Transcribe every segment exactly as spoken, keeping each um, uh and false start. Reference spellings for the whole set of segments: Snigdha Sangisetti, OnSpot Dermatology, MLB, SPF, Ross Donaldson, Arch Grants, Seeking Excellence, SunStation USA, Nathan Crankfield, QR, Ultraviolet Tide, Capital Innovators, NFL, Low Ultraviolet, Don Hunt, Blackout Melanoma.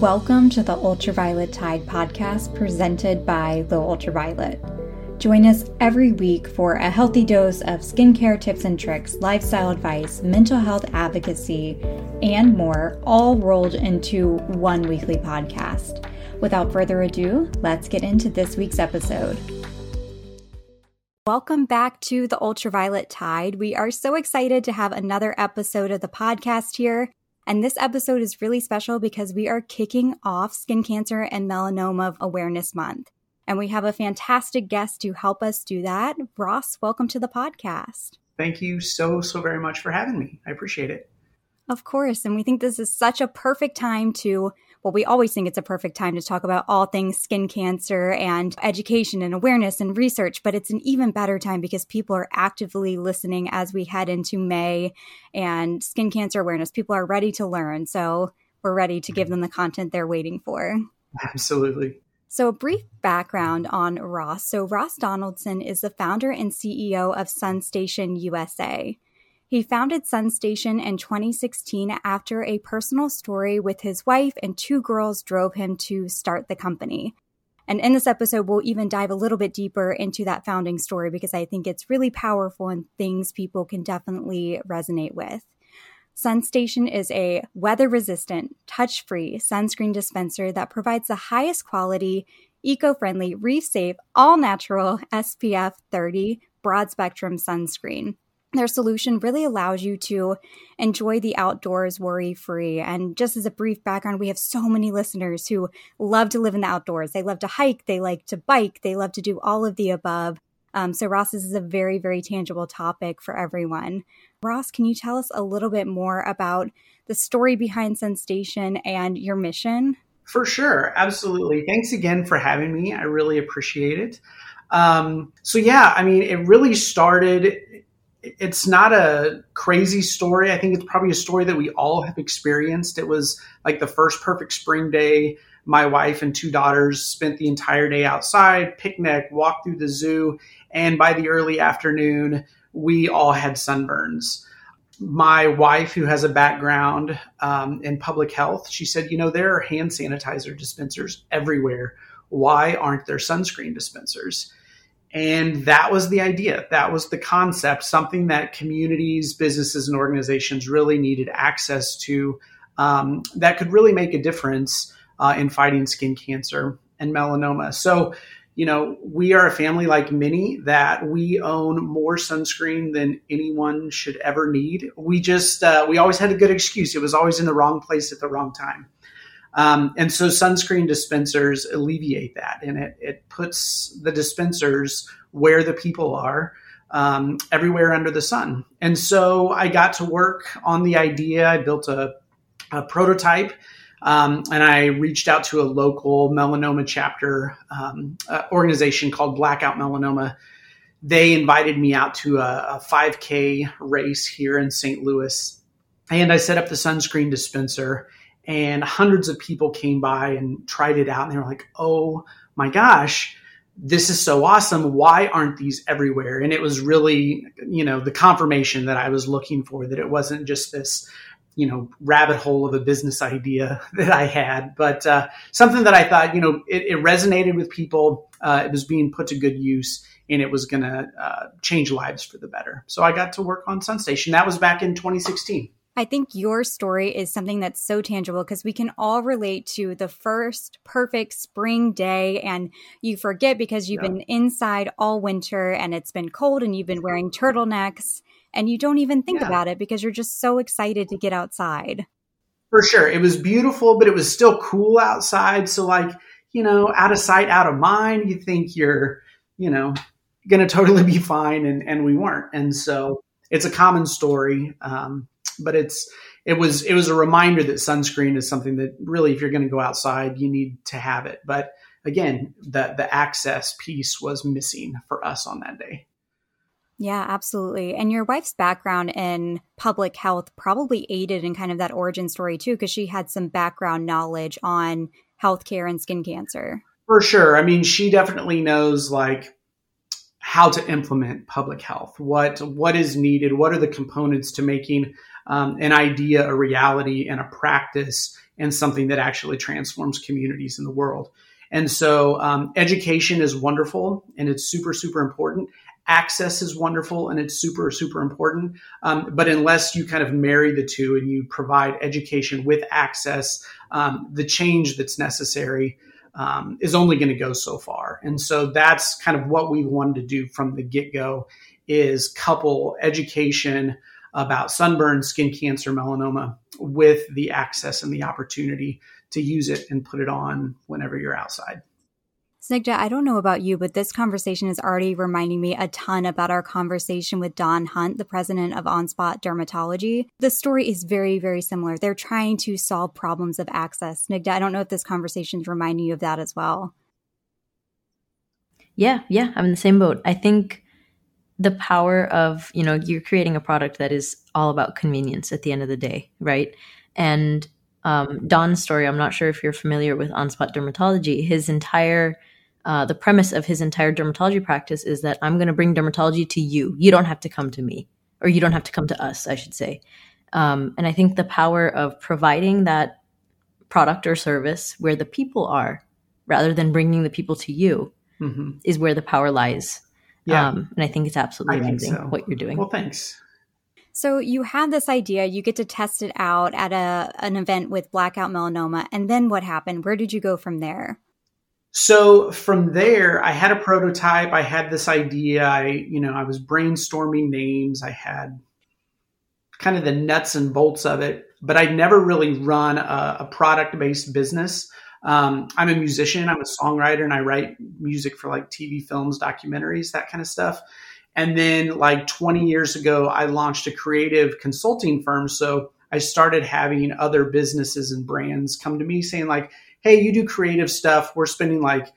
Welcome to the Ultraviolet Tide podcast presented by Low Ultraviolet. Join us every week for a healthy dose of skincare tips and tricks, lifestyle advice, mental health advocacy, and more, all rolled into one weekly podcast. Without further ado, let's get into this week's episode. Welcome back to the Ultraviolet Tide. We are so excited to have another episode of the podcast here. And this episode is really special because we are kicking off Skin Cancer and Melanoma Awareness Month. And we have a fantastic guest to help us do that. Ross, welcome to the podcast. Thank you so, so very much for having me. I appreciate it. Of course. And we think this is such a perfect time to, well, we always think it's a perfect time to talk about all things skin cancer and education and awareness and research, but it's an even better time because people are actively listening as we head into May and skin cancer awareness. People are ready to learn. So we're ready to give them the content they're waiting for. Absolutely. So a brief background on Ross. So Ross Donaldson is the founder and C E O of SunStation U S A. He founded SunStation in twenty sixteen after a personal story with his wife and two girls drove him to start the company. And in this episode, we'll even dive a little bit deeper into that founding story because I think it's really powerful and things people can definitely resonate with. SunStation is a weather-resistant, touch-free sunscreen dispenser that provides the highest quality, eco-friendly, reef-safe, all-natural S P F thirty broad-spectrum sunscreen. Their solution really allows you to enjoy the outdoors worry-free. And just as a brief background, we have so many listeners who love to live in the outdoors. They love to hike. They like to bike. They love to do all of the above. Um, so Ross, this is a very, very tangible topic for everyone. Ross, can you tell us a little bit more about the story behind SunStation and your mission? For sure. Absolutely. Thanks again for having me. I really appreciate it. Um, so yeah, I mean, it really started, it's not a crazy story. I think it's probably a story that we all have experienced. It was like the first perfect spring day. My wife and two daughters spent the entire day outside, picnic, walked through the zoo. And by the early afternoon, we all had sunburns. My wife, who has a background um, in public health, she said, you know, there are hand sanitizer dispensers everywhere. Why aren't there sunscreen dispensers? And that was the idea. That was the concept, something that communities, businesses, and organizations really needed access to um, that could really make a difference Uh, in fighting skin cancer and melanoma. So, you know, we are a family like many that we own more sunscreen than anyone should ever need. We just, uh, we always had a good excuse. It was always in the wrong place at the wrong time. Um, and so sunscreen dispensers alleviate that. And it, it puts the dispensers where the people are, um, everywhere under the sun. And so I got to work on the idea. I built a, a prototype. Um, and I reached out to a local melanoma chapter um, uh, organization called Blackout Melanoma. They invited me out to a, a five K race here in Saint Louis. And I set up the sunscreen dispenser and hundreds of people came by and tried it out. And they were like, oh my gosh, this is so awesome. Why aren't these everywhere? And it was really, you know, the confirmation that I was looking for, that it wasn't just this, you know, rabbit hole of a business idea that I had, but uh, something that I thought, you know, it, it resonated with people. Uh, it was being put to good use and it was going to uh, change lives for the better. So I got to work on SunStation. That was back in twenty sixteen. I think your story is something that's so tangible because we can all relate to the first perfect spring day and you forget because you've yeah. been inside all winter and it's been cold and you've been wearing turtlenecks. And you don't even think yeah. about it because you're just so excited to get outside. For sure. It was beautiful, but it was still cool outside. So like, you know, out of sight, out of mind, you think you're, you know, going to totally be fine. And, and we weren't. And so it's a common story. Um, but it's, it was, it was a reminder that sunscreen is something that really, if you're going to go outside, you need to have it. But again, the, the access piece was missing for us on that day. Yeah, absolutely. And your wife's background in public health probably aided in kind of that origin story too, because she had some background knowledge on healthcare and skin cancer. For sure. I mean, she definitely knows like how to implement public health, what what is needed, what are the components to making um, an idea, a reality, and a practice, and something that actually transforms communities in the world. And so um, education is wonderful, and it's super, super important. Access is wonderful, and it's super, super important. Um, but unless you kind of marry the two and you provide education with access, um, the change that's necessary um, is only going to go so far. And so that's kind of what we wanted to do from the get-go, is couple education about sunburn, skin cancer, melanoma with the access and the opportunity to use it and put it on whenever you're outside. Snigdha, I don't know about you, but this conversation is already reminding me a ton about our conversation with Don Hunt, the president of OnSpot Dermatology. The story is very, very similar. They're trying to solve problems of access. Snigdha, I don't know if this conversation is reminding you of that as well. Yeah, yeah, I'm in the same boat. I think the power of, you know, you're creating a product that is all about convenience at the end of the day, right? And um, Don's story, I'm not sure if you're familiar with OnSpot Dermatology, his entire Uh, the premise of his entire dermatology practice is that I'm going to bring dermatology to you. You don't have to come to me, or you don't have to come to us, I should say. Um, and I think the power of providing that product or service where the people are, rather than bringing the people to you, mm-hmm. is where the power lies. Yeah. Um, and I think it's absolutely I amazing think so. What you're doing. Well, thanks. So you have this idea, you get to test it out at a an event with Blackout Melanoma. And then what happened? Where did you go from there? So from there, I had a prototype. I had this idea. I, you know, I was brainstorming names. I had kind of the nuts and bolts of it, but I'd never really run a, a product-based business. Um, I'm a musician. I'm a songwriter, and I write music for like T V, films, documentaries, that kind of stuff. And then like twenty years ago, I launched a creative consulting firm. So I started having other businesses and brands come to me saying like, hey, you do creative stuff. We're spending like,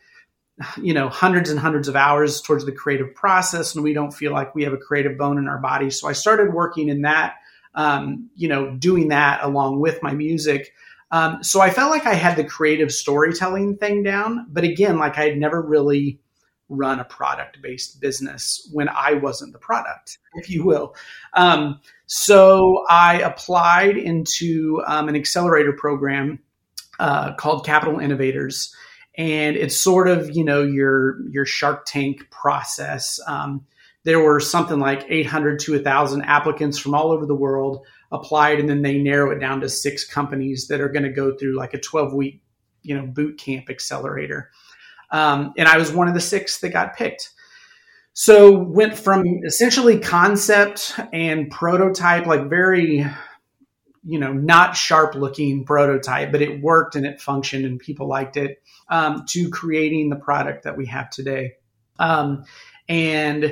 you know, hundreds and hundreds of hours towards the creative process, and we don't feel like we have a creative bone in our body. So I started working in that, um, you know, doing that along with my music. Um, so I felt like I had the creative storytelling thing down. But again, like I had never really run a product-based business when I wasn't the product, if you will. Um, so I applied into um, an accelerator program Uh, called Capital Innovators. And it's sort of, you know, your your Shark Tank process. Um, there were something like eight hundred to one thousand applicants from all over the world applied, and then they narrow it down to six companies that are going to go through like a twelve-week, you know, boot camp accelerator. Um, and I was one of the six that got picked. So went from essentially concept and prototype, like very... you know, not sharp looking prototype, but it worked and it functioned and people liked it, um, to creating the product that we have today. Um, and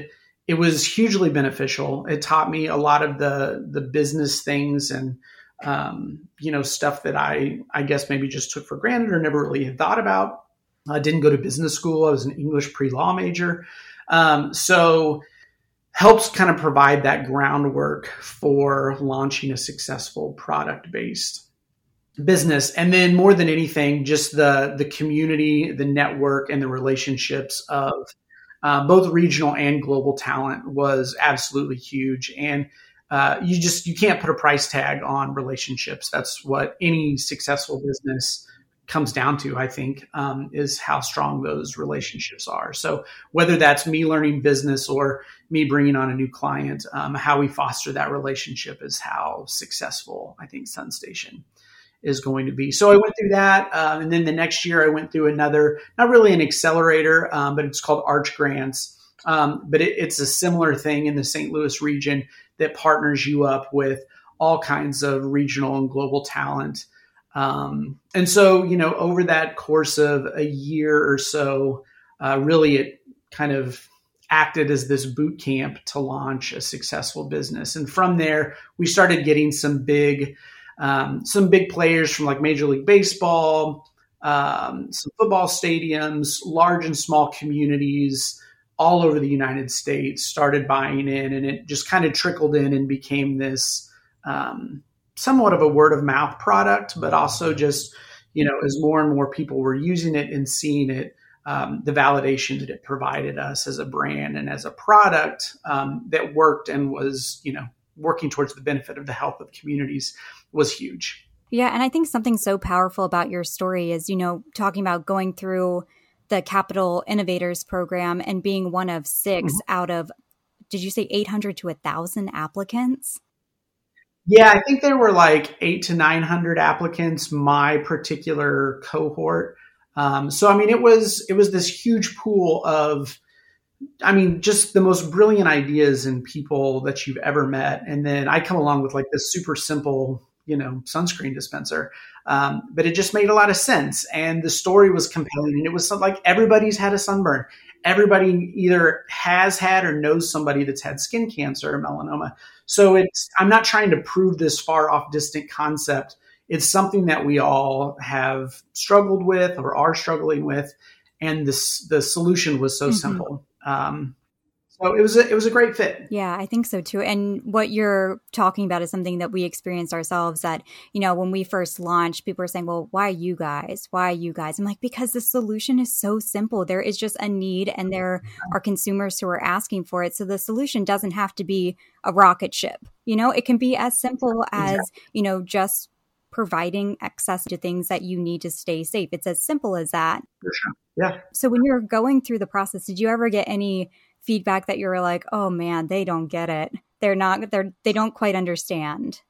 it was hugely beneficial. It taught me a lot of the, the business things and, um, you know, stuff that I, I guess maybe just took for granted or never really had thought about. I didn't go to business school. I was an English pre-law major. Um, so helps kind of provide that groundwork for launching a successful product-based business. And then more than anything, just the, the community, the network, and the relationships of uh, both regional and global talent was absolutely huge. And uh, you just, you can't put a price tag on relationships. That's what any successful business comes down to, I think, um, is how strong those relationships are. So whether that's me learning business or me bringing on a new client, um, how we foster that relationship is how successful I think SunStation is going to be. So I went through that. Um, and then the next year I went through another, not really an accelerator, um, but it's called Arch Grants. Um, but it, it's a similar thing in the Saint Louis region that partners you up with all kinds of regional and global talent. Um, and so, you know, over that course of a year or so, uh, really it kind of acted as this boot camp to launch a successful business. And from there, we started getting some big, um, some big players from like Major League Baseball, um, some football stadiums, large and small communities all over the United States started buying in, and it just kind of trickled in and became this, um, somewhat of a word of mouth product, but also just, you know, as more and more people were using it and seeing it, um, the validation that it provided us as a brand and as a product, um, that worked and was, you know, working towards the benefit of the health of communities was huge. Yeah. And I think something so powerful about your story is, you know, talking about going through the Capital Innovators program and being one of six mm-hmm. out of, did you say eight hundred to one thousand applicants? Yeah, I think there were like eight to nine hundred applicants, my particular cohort. Um, so, I mean, it was, it was this huge pool of, I mean, just the most brilliant ideas and people that you've ever met. And then I come along with like this super simple, you know, sunscreen dispenser. Um, but it just made a lot of sense. And the story was compelling. And it was like everybody's had a sunburn. Everybody either has had or knows somebody that's had skin cancer or melanoma. So it's, I'm not trying to prove this far off distant concept. It's something that we all have struggled with or are struggling with. And this, the solution was so mm-hmm. simple. Um, so it was a, it was a great fit. Yeah, I think so too. And what you're talking about is something that we experienced ourselves that, you know, when we first launched, people were saying, well, why you guys? Why you guys? I'm like, because the solution is so simple. There is just a need and there are consumers who are asking for it. So the solution doesn't have to be a rocket ship. You know, it can be as simple as, exactly. you know, just providing access to things that you need to stay safe. It's as simple as that. Yeah. So when you're going through the process, did you ever get any feedback that you were like, oh man, they don't get it. They're not, they're, they don't quite understand.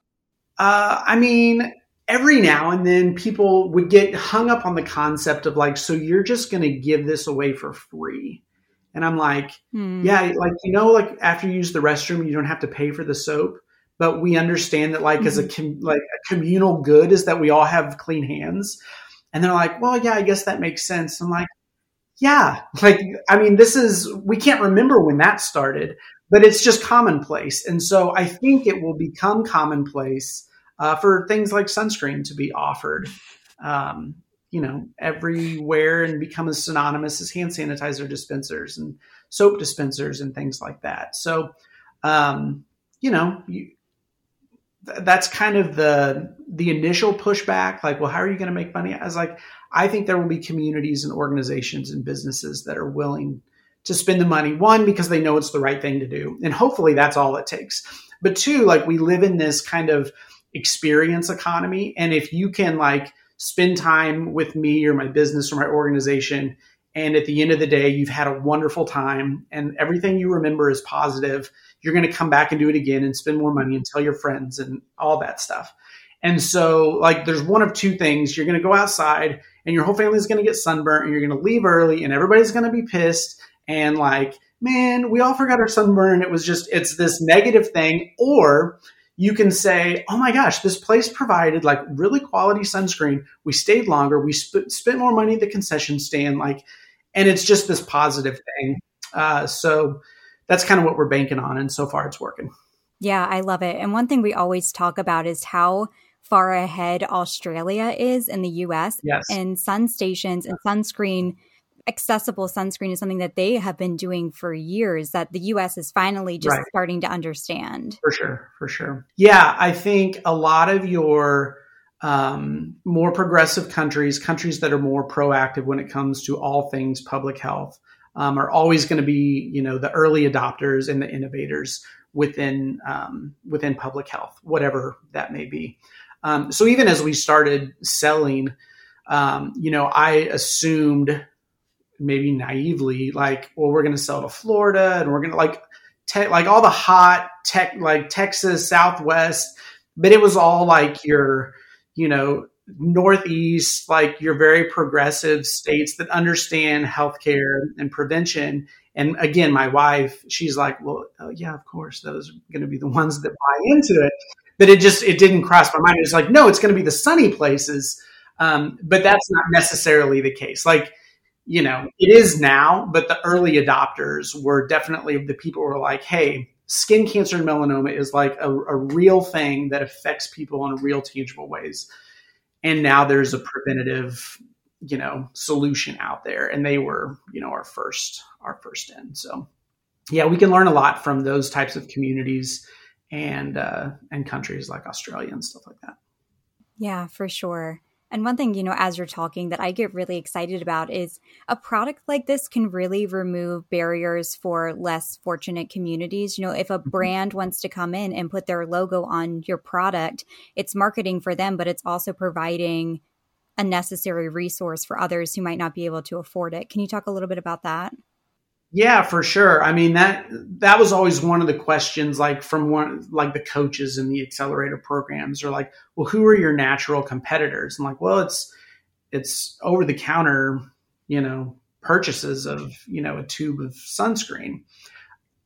Uh, I mean, every now and then people would get hung up on the concept of like, so you're just going to give this away for free. And I'm like, hmm. yeah, like, you know, like after you use the restroom, you don't have to pay for the soap. But we understand that like mm-hmm. as a com- like a communal good is that we all have clean hands. And they're like, well, yeah, I guess that makes sense. I'm like, yeah, like, I mean, this is, we can't remember when that started, but it's just commonplace. And so I think it will become commonplace uh, for things like sunscreen to be offered, um, you know, everywhere and become as synonymous as hand sanitizer dispensers and soap dispensers and things like that. So, um, you know, you, that's kind of the the initial pushback, like, well, how are you going to make money? I was like, I think there will be communities and organizations and businesses that are willing to spend the money, one, because they know it's the right thing to do. And hopefully that's all it takes. But two, like we live in this kind of experience economy. And if you can like spend time with me or my business or my organization, and at the end of the day, you've had a wonderful time and everything you remember is positive, you're going to come back and do it again and spend more money and tell your friends and all that stuff. And so like, there's one of two things. You're going to go outside and your whole family is going to get sunburned and you're going to leave early and everybody's going to be pissed. And like, man, we all forgot our sunburn. It was just, it's this negative thing. Or you can say, oh my gosh, this place provided like really quality sunscreen. We stayed longer. We sp- spent more money at the concession stand. Like, and it's just this positive thing. Uh, so that's kind of what we're banking on. And so far it's working. Yeah, I love it. And one thing we always talk about is how far ahead Australia is in the U S Yes. And sun stations and sunscreen, accessible sunscreen is something that they have been doing for years that the U S is finally just right. starting to understand. For sure. For sure. Yeah. I think a lot of your um, more progressive countries, countries that are more proactive when it comes to all things public health, um, are always going to be, you know, the early adopters and the innovators within, um, within public health, whatever that may be. Um, so even as we started selling, um, you know, I assumed maybe naively, like, well, we're going to sell to Florida and we're going to like, te- like all the hot tech, like Texas, Southwest, but it was all like your, you know, Northeast, like your very progressive states that understand healthcare and prevention. And again, my wife, she's like, well, oh, yeah, of course, those are going to be the ones that buy into it. But it just, it didn't cross my mind. It was like, no, it's going to be the sunny places. Um, but that's not necessarily the case. Like, you know, it is now, but the early adopters were definitely the people who were like, hey, skin cancer and melanoma is like a, a real thing that affects people in real tangible ways. And now there's a preventative, you know, solution out there. And they were, you know, our first, our first in. So yeah, we can learn a lot from those types of communities and, uh, and countries like Australia and stuff like that. Yeah, for sure. And one thing, you know, as you're talking that I get really excited about is a product like this can really remove barriers for less fortunate communities. You know, if a brand wants to come in and put their logo on your product, it's marketing for them, but it's also providing a necessary resource for others who might not be able to afford it. Can you talk a little bit about that? Yeah, for sure. I mean, that that was always one of the questions, like from one, like the coaches in the accelerator programs are like, well, who are your natural competitors? And like, well, it's it's over the counter, you know, purchases of, you know, a tube of sunscreen.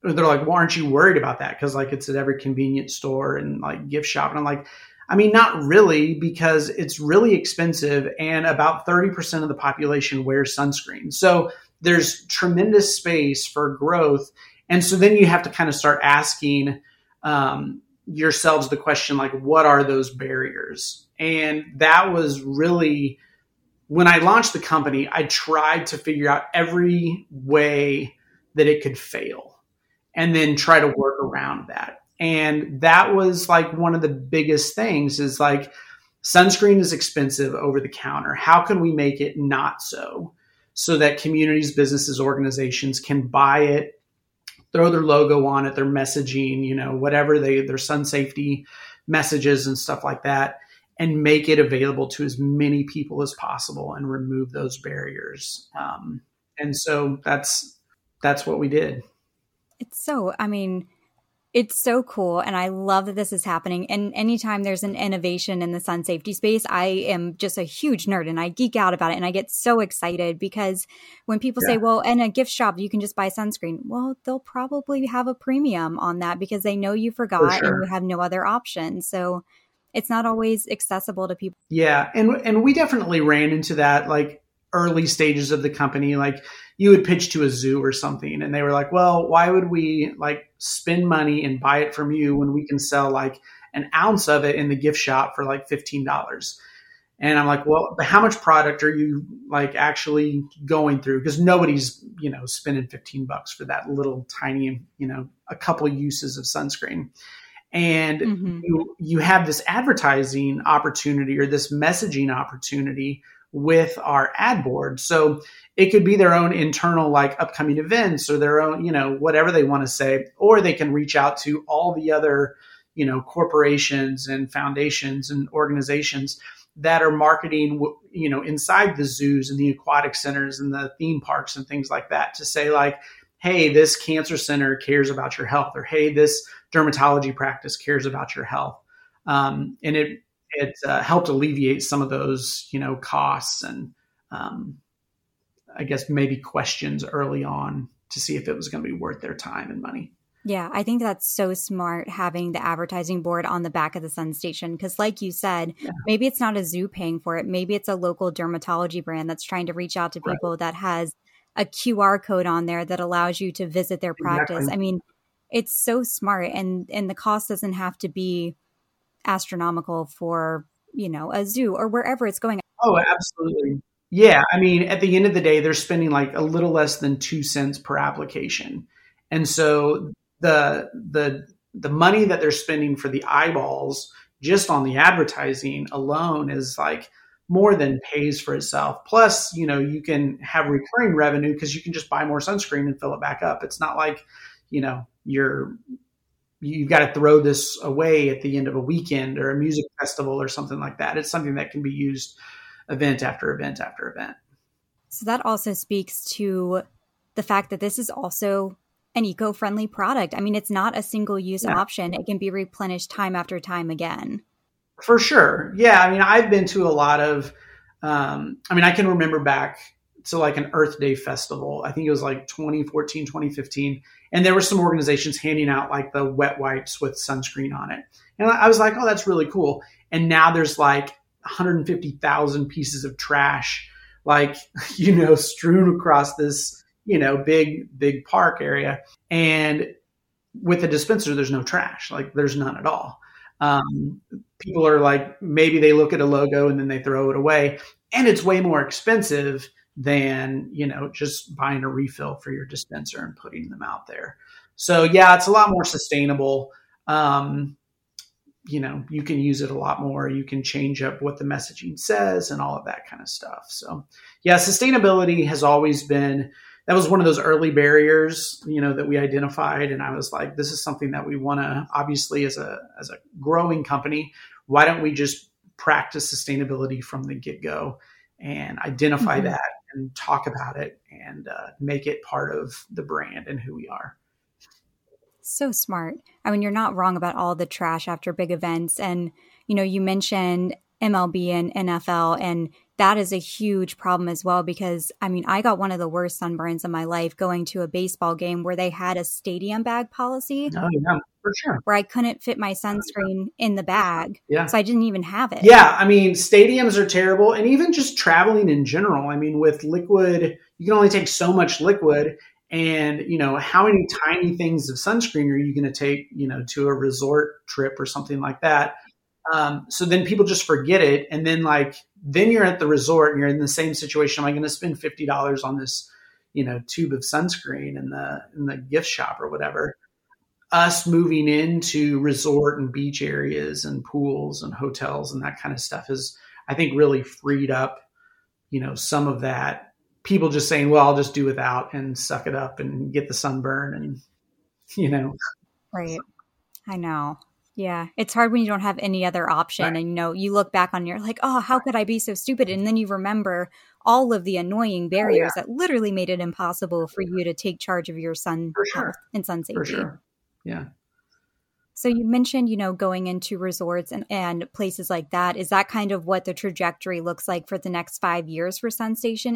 They're like, well, aren't you worried about that? Because like it's at every convenience store and like gift shop. And I'm like, I mean, not really, because it's really expensive and about thirty percent of the population wears sunscreen. So there's tremendous space for growth. And so then you have to kind of start asking um, yourselves the question, like, what are those barriers? And that was really, when I launched the company, I tried to figure out every way that it could fail and then try to work around that. And that was like one of the biggest things is like, sunscreen is expensive over the counter. How can we make it not so? So that communities, businesses, organizations can buy it, throw their logo on it, their messaging, you know, whatever they, their sun safety messages and stuff like that, and make it available to as many people as possible and remove those barriers. Um, and so that's, that's what we did. It's so, I mean, it's so cool. And I love that this is happening. And anytime there's an innovation in the sun safety space, I am just a huge nerd and I geek out about it. And I get so excited because when people yeah. say, well, in a gift shop, you can just buy sunscreen. Well, they'll probably have a premium on that because they know you forgot For sure. and you have no other option. So it's not always accessible to people. Yeah. And, and we definitely ran into that, like early stages of the company, like you would pitch to a zoo or something and they were like, well, why would we like spend money and buy it from you when we can sell like an ounce of it in the gift shop for like fifteen dollars? And I'm like, well, how much product are you like actually going through? Because nobody's, you know, spending fifteen bucks for that little tiny, you know, a couple uses of sunscreen. And mm-hmm. you, you have this advertising opportunity or this messaging opportunity with our ad board. So it could be their own internal like upcoming events or their own, you know, whatever they want to say, or they can reach out to all the other, you know, corporations and foundations and organizations that are marketing, you know, inside the zoos and the aquatic centers and the theme parks and things like that to say like, hey, this cancer center cares about your health, or hey, this dermatology practice cares about your health. Um, and it, It uh, helped alleviate some of those, you know, costs and um, I guess maybe questions early on to see if it was going to be worth their time and money. Yeah, I think that's so smart having the advertising board on the back of the SunStation because like you said, yeah. maybe it's not a zoo paying for it. Maybe it's a local dermatology brand that's trying to reach out to people right. that has a Q R code on there that allows you to visit their practice. Exactly. I mean, it's so smart and and the cost doesn't have to be astronomical for, you know, a zoo or wherever it's going. Oh, absolutely. Yeah. I mean, at the end of the day, they're spending like a little less than two cents per application. And so the, the, the money that they're spending for the eyeballs just on the advertising alone is like more than pays for itself. Plus, you know, you can have recurring revenue because you can just buy more sunscreen and fill it back up. It's not like, you know, you're, you've got to throw this away at the end of a weekend or a music festival or something like that. It's something that can be used event after event after event. So that also speaks to the fact that this is also an eco-friendly product. I mean, it's not a single-use yeah. option. It can be replenished time after time again. For sure. Yeah. I mean, I've been to a lot of, um, I mean, I can remember back to like an Earth Day festival. I think it was like twenty fourteen, twenty fifteen. And there were some organizations handing out like the wet wipes with sunscreen on it. And I was like, oh, that's really cool. And now there's like one hundred fifty thousand pieces of trash, like, you know, strewn across this, you know, big, big park area. And with the dispenser, there's no trash. Like there's none at all. Um, people are like, maybe they look at a logo and then they throw it away. And it's way more expensive than, you know, just buying a refill for your dispenser and putting them out there. So yeah, it's a lot more sustainable. Um, you know, you can use it a lot more. You can change up what the messaging says and all of that kind of stuff. So yeah, sustainability has always been, that was one of those early barriers, you know, that we identified. And I was like, this is something that we want to, obviously as a, as a growing company, why don't we just practice sustainability from the get-go and identify mm-hmm. that and talk about it and uh, make it part of the brand and who we are. So smart. I mean, you're not wrong about all the trash after big events. And, you know, you mentioned M L B and N F L, and that is a huge problem as well, because, I mean, I got one of the worst sunburns of my life going to a baseball game where they had a stadium bag policy. Oh, yeah, for sure. Where I couldn't fit my sunscreen in the bag. Yeah. So I didn't even have it. Yeah. I mean, stadiums are terrible. And even just traveling in general. I mean, with liquid, you can only take so much liquid. And, you know, how many tiny things of sunscreen are you going to take, you know, to a resort trip or something like that? Um, so then people just forget it. And then like, then you're at the resort and you're in the same situation. Am I going to spend fifty dollars on this, you know, tube of sunscreen in the, in the gift shop or whatever? Us moving into resort and beach areas and pools and hotels and that kind of stuff is, I think, really freed up, you know, some of that. People just saying, well, I'll just do without and suck it up and get the sunburn and, you know. Right. I know. Yeah. It's hard when you don't have any other option. Right. And, you know, you look back on you're like, oh, how could I be so stupid? And then you remember all of the annoying barriers oh, yeah. that literally made it impossible for you to take charge of your sun for sure. health and sun safety. For sure. Yeah. So you mentioned, you know, going into resorts and, and places like that. Is that kind of what the trajectory looks like for the next five years for SunStation?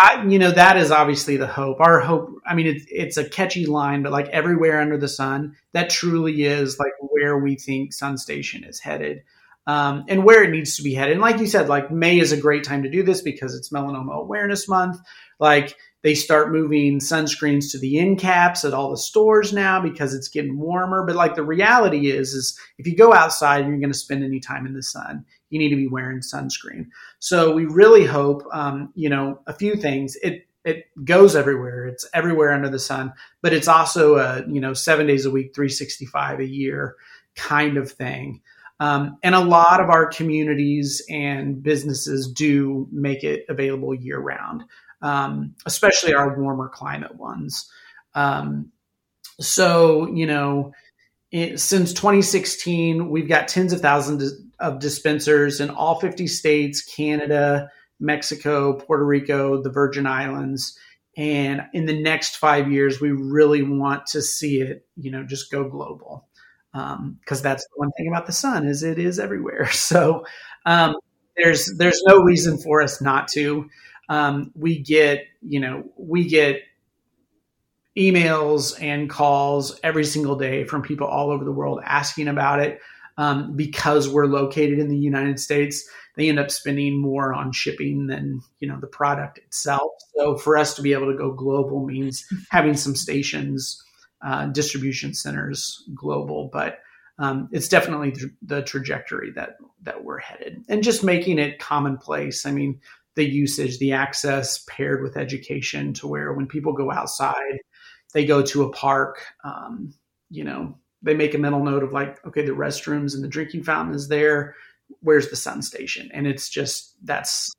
I, you know, that is obviously the hope. Our hope, I mean, it's, it's a catchy line, but like everywhere under the sun, that truly is like where we think SunStation is headed um, and where it needs to be headed. And like you said, like May is a great time to do this because it's Melanoma Awareness Month. Like they start moving sunscreens to the end caps at all the stores now because it's getting warmer. But like the reality is, is if you go outside and you're going to spend any time in the sun, you need to be wearing sunscreen. So we really hope, um, you know, a few things. It it goes everywhere. It's everywhere under the sun, but it's also a, you know, seven days a week, three sixty-five a year kind of thing. Um, and a lot of our communities and businesses do make it available year round, um, especially our warmer climate ones. Um, so, you know, it, since twenty sixteen, we've got tens of thousands of of dispensers in all fifty states, Canada, Mexico, Puerto Rico, the Virgin Islands. And in the next five years, we really want to see it, you know, just go global. Um, 'cause that's the one thing about the sun is it is everywhere. So, um, there's, there's no reason for us not to, um, we get, you know, we get emails and calls every single day from people all over the world asking about it. Um, because we're located in the United States, they end up spending more on shipping than, you know, the product itself. So for us to be able to go global means having some stations, uh, distribution centers global, but um, it's definitely th- the trajectory that, that we're headed and just making it commonplace. I mean, the usage, the access paired with education to where when people go outside, they go to a park, um, you know, they make a mental note of like, okay, the restrooms and the drinking fountain is there. Where's the SunStation? And it's just, that's,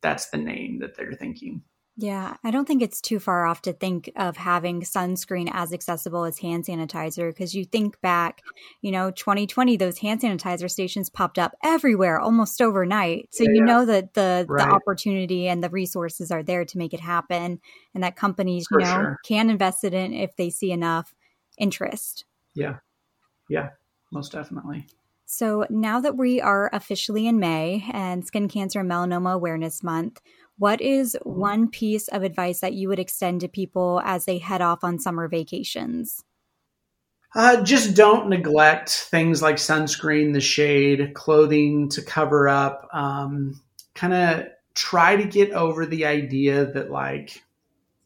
that's the name that they're thinking. Yeah. I don't think it's too far off to think of having sunscreen as accessible as hand sanitizer. 'Cause you think back, you know, twenty twenty, those hand sanitizer stations popped up everywhere almost overnight. So yeah, you yeah. know that the, right. the opportunity and the resources are there to make it happen and that companies, For you know, sure. can invest in it if they see enough interest. Yeah. Yeah, most definitely. So now that we are officially in May and Skin Cancer and Melanoma Awareness Month, what is one piece of advice that you would extend to people as they head off on summer vacations? Uh, just don't neglect things like sunscreen, the shade, clothing to cover up. Um, kind of try to get over the idea that like,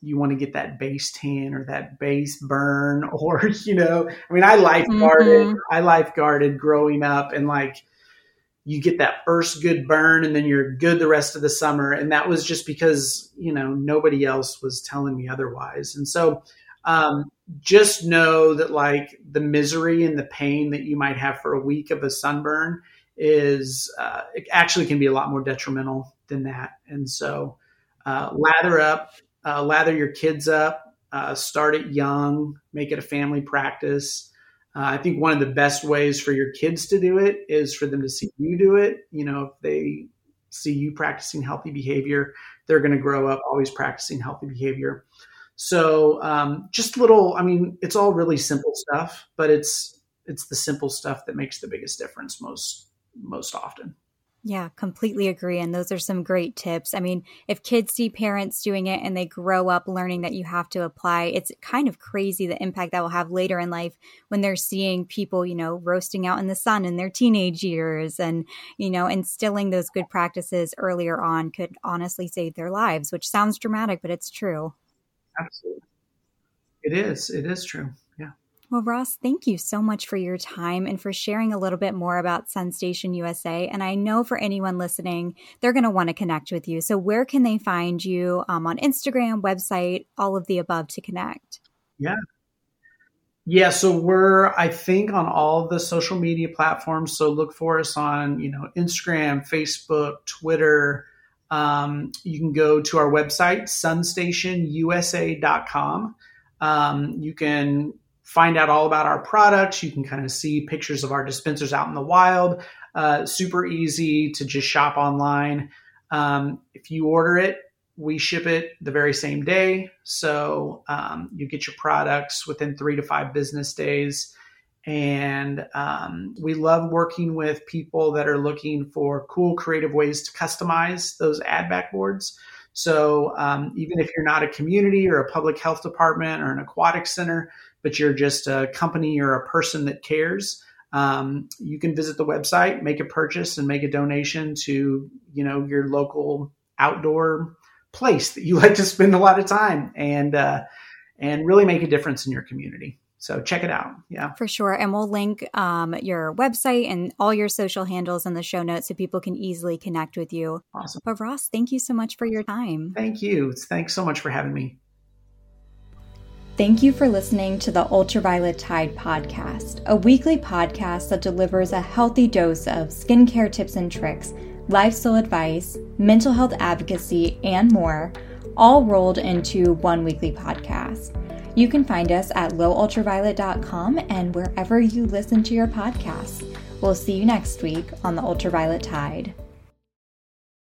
you want to get that base tan or that base burn or, you know, I mean, I lifeguarded, mm-hmm. I lifeguarded growing up and like you get that first good burn and then you're good the rest of the summer. And that was just because, you know, nobody else was telling me otherwise. And so Um, just know that like the misery and the pain that you might have for a week of a sunburn is uh, it actually can be a lot more detrimental than that. And so uh, lather up, uh, lather your kids up, uh, start it young, make it a family practice. Uh, I think one of the best ways for your kids to do it is for them to see you do it. You know, if they see you practicing healthy behavior, they're going to grow up always practicing healthy behavior. So um, just little, I mean, it's all really simple stuff, but it's, it's the simple stuff that makes the biggest difference most, most often. Yeah, completely agree. And those are some great tips. I mean, if kids see parents doing it and they grow up learning that you have to apply, it's kind of crazy the impact that will have later in life when they're seeing people, you know, roasting out in the sun in their teenage years and, you know, instilling those good practices earlier on could honestly save their lives, which sounds dramatic, but it's true. Absolutely. It is. It is true. Yeah. Well, Ross, thank you so much for your time and for sharing a little bit more about SunStation U S A. And I know for anyone listening, they're going to want to connect with you. So where can they find you um, on Instagram, website, all of the above to connect? Yeah. Yeah. So we're, I think, on all the social media platforms. So look for us on, you know, Instagram, Facebook, Twitter. Um, you can go to our website, sun station u s a dot com. Um, you can find out all about our products. You can kind of see pictures of our dispensers out in the wild. Uh, super easy to just shop online. Um, if you order it, we ship it the very same day. So um, you get your products within three to five business days. And um, we love working with people that are looking for cool, creative ways to customize those ad backboards. So um, even if you're not a community or a public health department or an aquatic center, but you're just a company or a person that cares, um, you can visit the website, make a purchase, and make a donation to, you know, your local outdoor place that you like to spend a lot of time and uh, and really make a difference in your community. So check it out. Yeah, for sure. And we'll link um, your website and all your social handles in the show notes so people can easily connect with you. Awesome. But Ross, thank you so much for your time. Thank you. Thanks so much for having me. Thank you for listening to the Ultraviolet Tide podcast, a weekly podcast that delivers a healthy dose of skincare tips and tricks, lifestyle advice, mental health advocacy, and more, all rolled into one weekly podcast. You can find us at low ultraviolet dot com and wherever you listen to your podcasts. We'll see you next week on the Ultraviolet Tide.